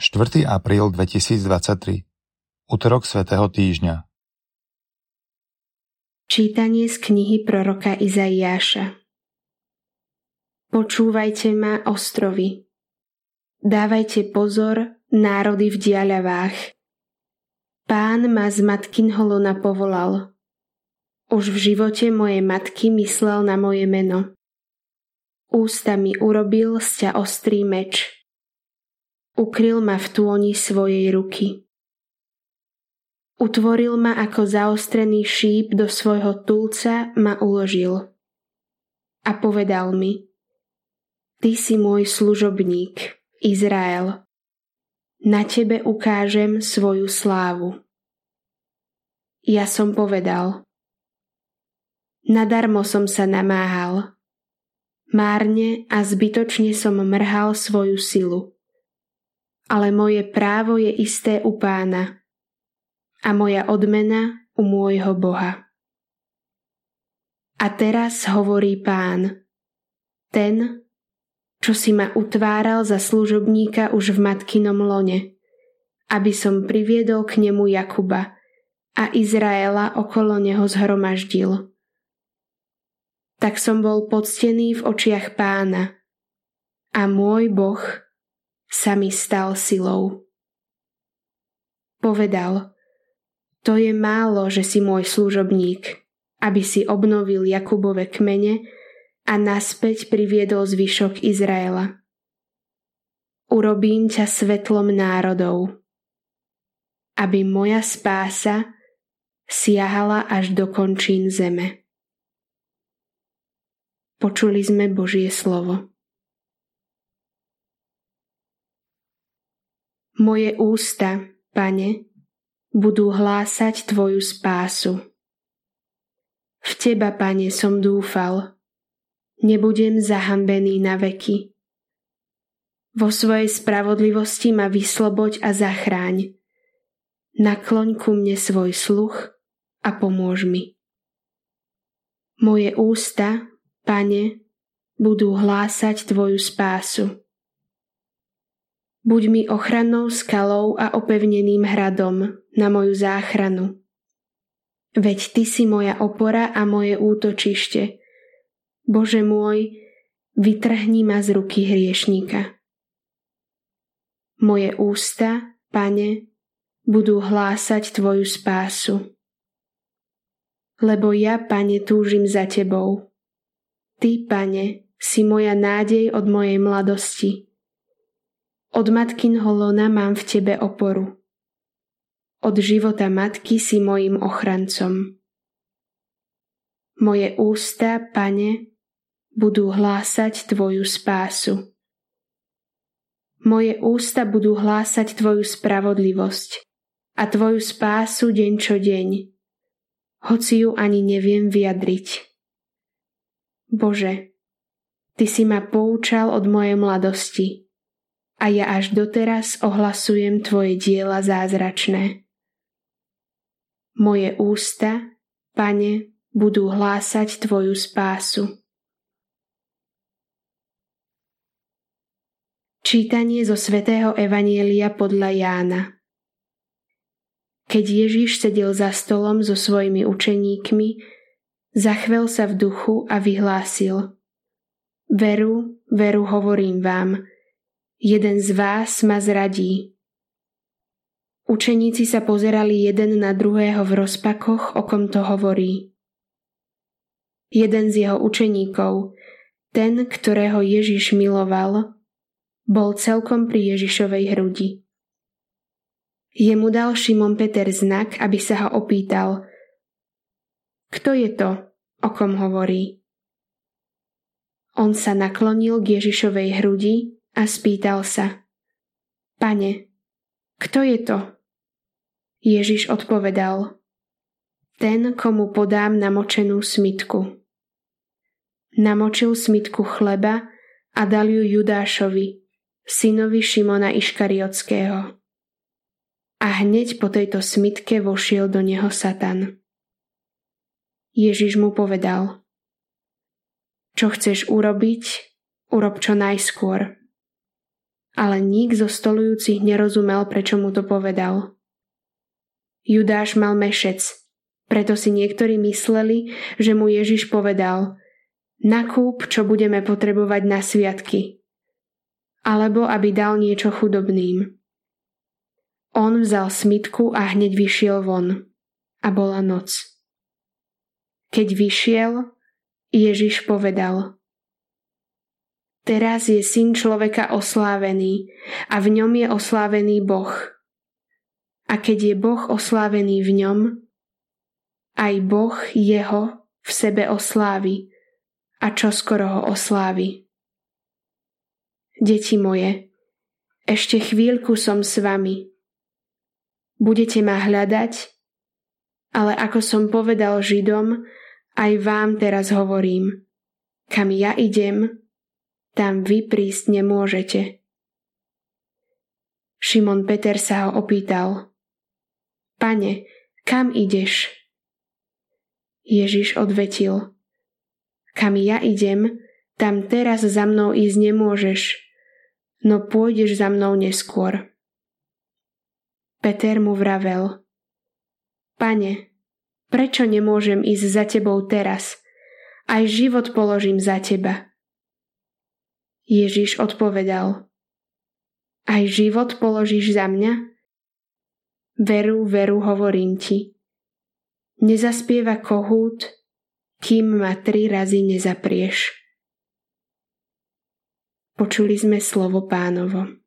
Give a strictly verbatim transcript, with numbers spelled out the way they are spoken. štvrtého apríla dvetisícdvadsaťtri Utorok Svätého týždňa. Čítanie z knihy proroka Izaiáša. Počúvajte ma, ostrovy. Dávajte pozor, národy v diaľavách. Pán ma z matkinho lona povolal. Už v živote mojej matky myslel na moje meno. Ústami urobil sťa ostrý meč. Ukryl ma v tôni svojej ruky. Utvoril ma ako zaostrený šíp, do svojho tulca ma uložil. A povedal mi: Ty si môj služobník, Izrael. Na tebe ukážem svoju slávu. Ja som povedal: Nadarmo som sa namáhal. Márne a zbytočne som mrhal svoju silu. Ale moje právo je isté u Pána a moja odmena u môjho Boha. A teraz hovorí Pán, ten, čo si ma utváral za služobníka už v matkinom lone, aby som priviedol k nemu Jakuba a Izraela okolo neho zhromaždil. Tak som bol poctený v očiach Pána a môj Boh sa mi stal silou. Povedal: To je málo, že si môj služobník, aby si obnovil Jakubove kmene a naspäť priviedol zvyšok Izraela. Urobím ťa svetlom národov, aby moja spása siahala až do končín zeme. Počuli sme Božie slovo. Moje ústa, Pane, budú hlásať Tvoju spásu. V Teba, Pane, som dúfal. Nebudem zahanbený na veky. Vo svojej spravodlivosti ma vysloboď a zachráň. Nakloň ku mne svoj sluch a pomôž mi. Moje ústa, Pane, budú hlásať Tvoju spásu. Buď mi ochrannou skalou a opevneným hradom na moju záchranu. Veď Ty si moja opora a moje útočište. Bože môj, vytrhni ma z ruky hriešnika. Moje ústa, Pane, budú hlásať Tvoju spásu. Lebo ja, Pane, túžim za Tebou. Ty, Pane, si moja nádej od mojej mladosti. Od matkinho lona mám v Tebe oporu. Od života matky si mojím ochrancom. Moje ústa, Pane, budú hlásať Tvoju spásu. Moje ústa budú hlásať Tvoju spravodlivosť a Tvoju spásu deň čo deň, hoci ju ani neviem vyjadriť. Bože, Ty si ma poučal od mojej mladosti. A ja až doteraz ohlasujem Tvoje diela zázračné. Moje ústa, Pane, budú hlásať Tvoju spásu. Čítanie zo Svätého evanjelia podľa Jána. Keď Ježiš sedel za stolom so svojimi učeníkmi, zachvel sa v duchu a vyhlásil: Veru, veru hovorím vám, jeden z vás ma zradí. Učeníci sa pozerali jeden na druhého v rozpakoch, o kom to hovorí. Jeden z jeho učeníkov, ten, ktorého Ježiš miloval, bol celkom pri Ježišovej hrudi. Jemu dal Šimon Peter znak, aby sa ho opýtal: Kto je to, o kom hovorí? On sa naklonil k Ježišovej hrudi a spýtal sa: Pane, kto je to? Ježiš odpovedal: Ten, komu podám namočenú smitku. Namočil smitku chleba a dal ju Judášovi, synovi Šimona Iškariotského. A hneď po tejto smitke vošiel do neho Satan. Ježiš mu povedal: Čo chceš urobiť, urob čo najskôr. ale nik zo stolujúcich nerozumel, prečo mu to povedal. Judáš mal mešec, preto si niektorí mysleli, že mu Ježiš povedal: nakúp, čo budeme potrebovať na sviatky, alebo aby dal niečo chudobným. On vzal smytku a hneď vyšiel von. A bola noc. Keď vyšiel, Ježiš povedal: teraz je Syn človeka oslávený a v ňom je oslávený Boh. A keď je Boh oslávený v ňom, aj Boh jeho v sebe oslávi a čoskoro ho oslávi. Deti moje, ešte chvíľku som s vami. Budete ma hľadať, ale ako som povedal Židom, aj vám teraz hovorím: kam ja idem, tam vy prísť nemôžete. Šimon Peter sa ho opýtal: Pane, kam ideš? Ježiš odvetil: kam ja idem, tam teraz za mnou ísť nemôžeš, no pôjdeš za mnou neskôr. Peter mu vravel: Pane, prečo nemôžem ísť za tebou teraz? Aj život položím za teba. Ježiš odpovedal: aj život položíš za mňa? Veru, veru, hovorím ti, nezaspieva kohút, kým ma tri razy nezaprieš. Počuli sme slovo Pánovo.